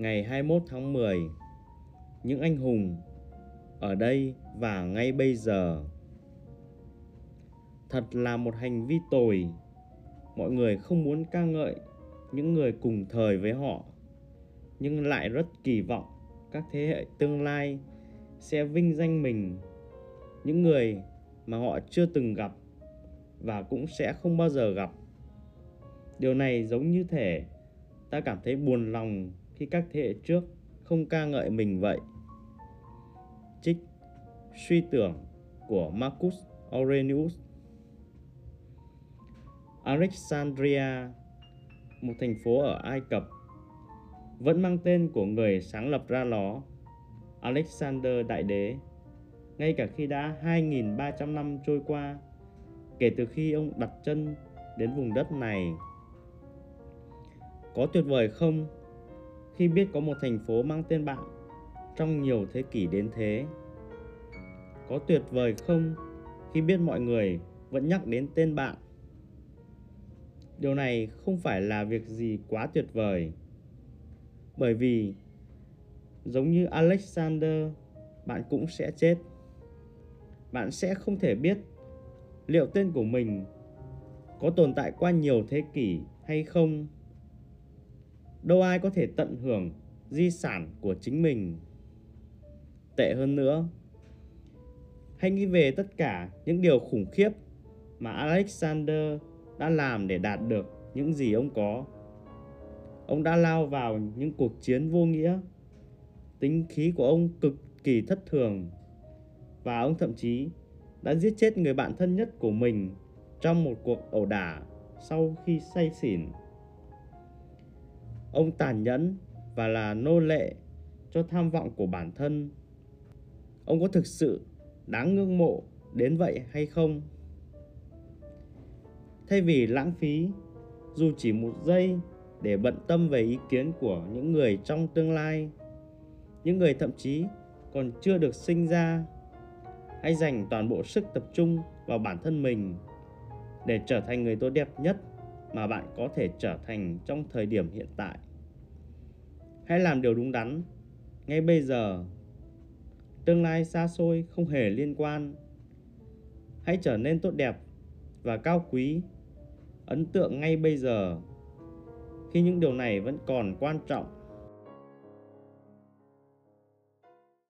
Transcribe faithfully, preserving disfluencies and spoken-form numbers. ngày hai mươi mốt tháng mười. Những anh hùng ở đây và ngay bây giờ. Thật là một hành vi tồi. Mọi người không muốn ca ngợi những người cùng thời với họ, nhưng lại rất kỳ vọng các thế hệ tương lai sẽ vinh danh mình, những người mà họ chưa từng gặp và cũng sẽ không bao giờ gặp. Điều này giống như thể ta cảm thấy buồn lòng khi các thế hệ trước không ca ngợi mình vậy. Trích Suy tưởng của Marcus Aurelius. Alexandria, một thành phố ở Ai Cập, vẫn mang tên của người sáng lập ra nó, Alexander Đại Đế, ngay cả khi đã hai nghìn ba trăm năm trôi qua kể từ khi ông đặt chân đến vùng đất này. Có tuyệt vời không khi biết có một thành phố mang tên bạn trong nhiều thế kỷ đến thế? Có tuyệt vời không khi biết mọi người vẫn nhắc đến tên bạn? Điều này không phải là việc gì quá tuyệt vời, bởi vì giống như Alexander, bạn cũng sẽ chết. Bạn sẽ không thể biết liệu tên của mình có tồn tại qua nhiều thế kỷ hay không. Đâu ai có thể tận hưởng di sản của chính mình. Tệ hơn nữa, hãy nghĩ về tất cả những điều khủng khiếp mà Alexander đã làm để đạt được những gì ông có. Ông đã lao vào những cuộc chiến vô nghĩa, tính khí của ông cực kỳ thất thường, và ông thậm chí đã giết chết người bạn thân nhất của mình trong một cuộc ẩu đả sau khi say xỉn. Ông tàn nhẫn và là nô lệ cho tham vọng của bản thân. Ông có thực sự đáng ngưỡng mộ đến vậy hay không? Thay vì lãng phí dù chỉ một giây để bận tâm về ý kiến của những người trong tương lai, những người thậm chí còn chưa được sinh ra, hãy dành toàn bộ sức tập trung vào bản thân mình để trở thành người tốt đẹp nhất mà bạn có thể trở thành trong thời điểm hiện tại. Hãy làm điều đúng đắn ngay bây giờ. Tương lai xa xôi không hề liên quan. Hãy trở nên tốt đẹp và cao quý, ấn tượng ngay bây giờ, khi những điều này vẫn còn quan trọng.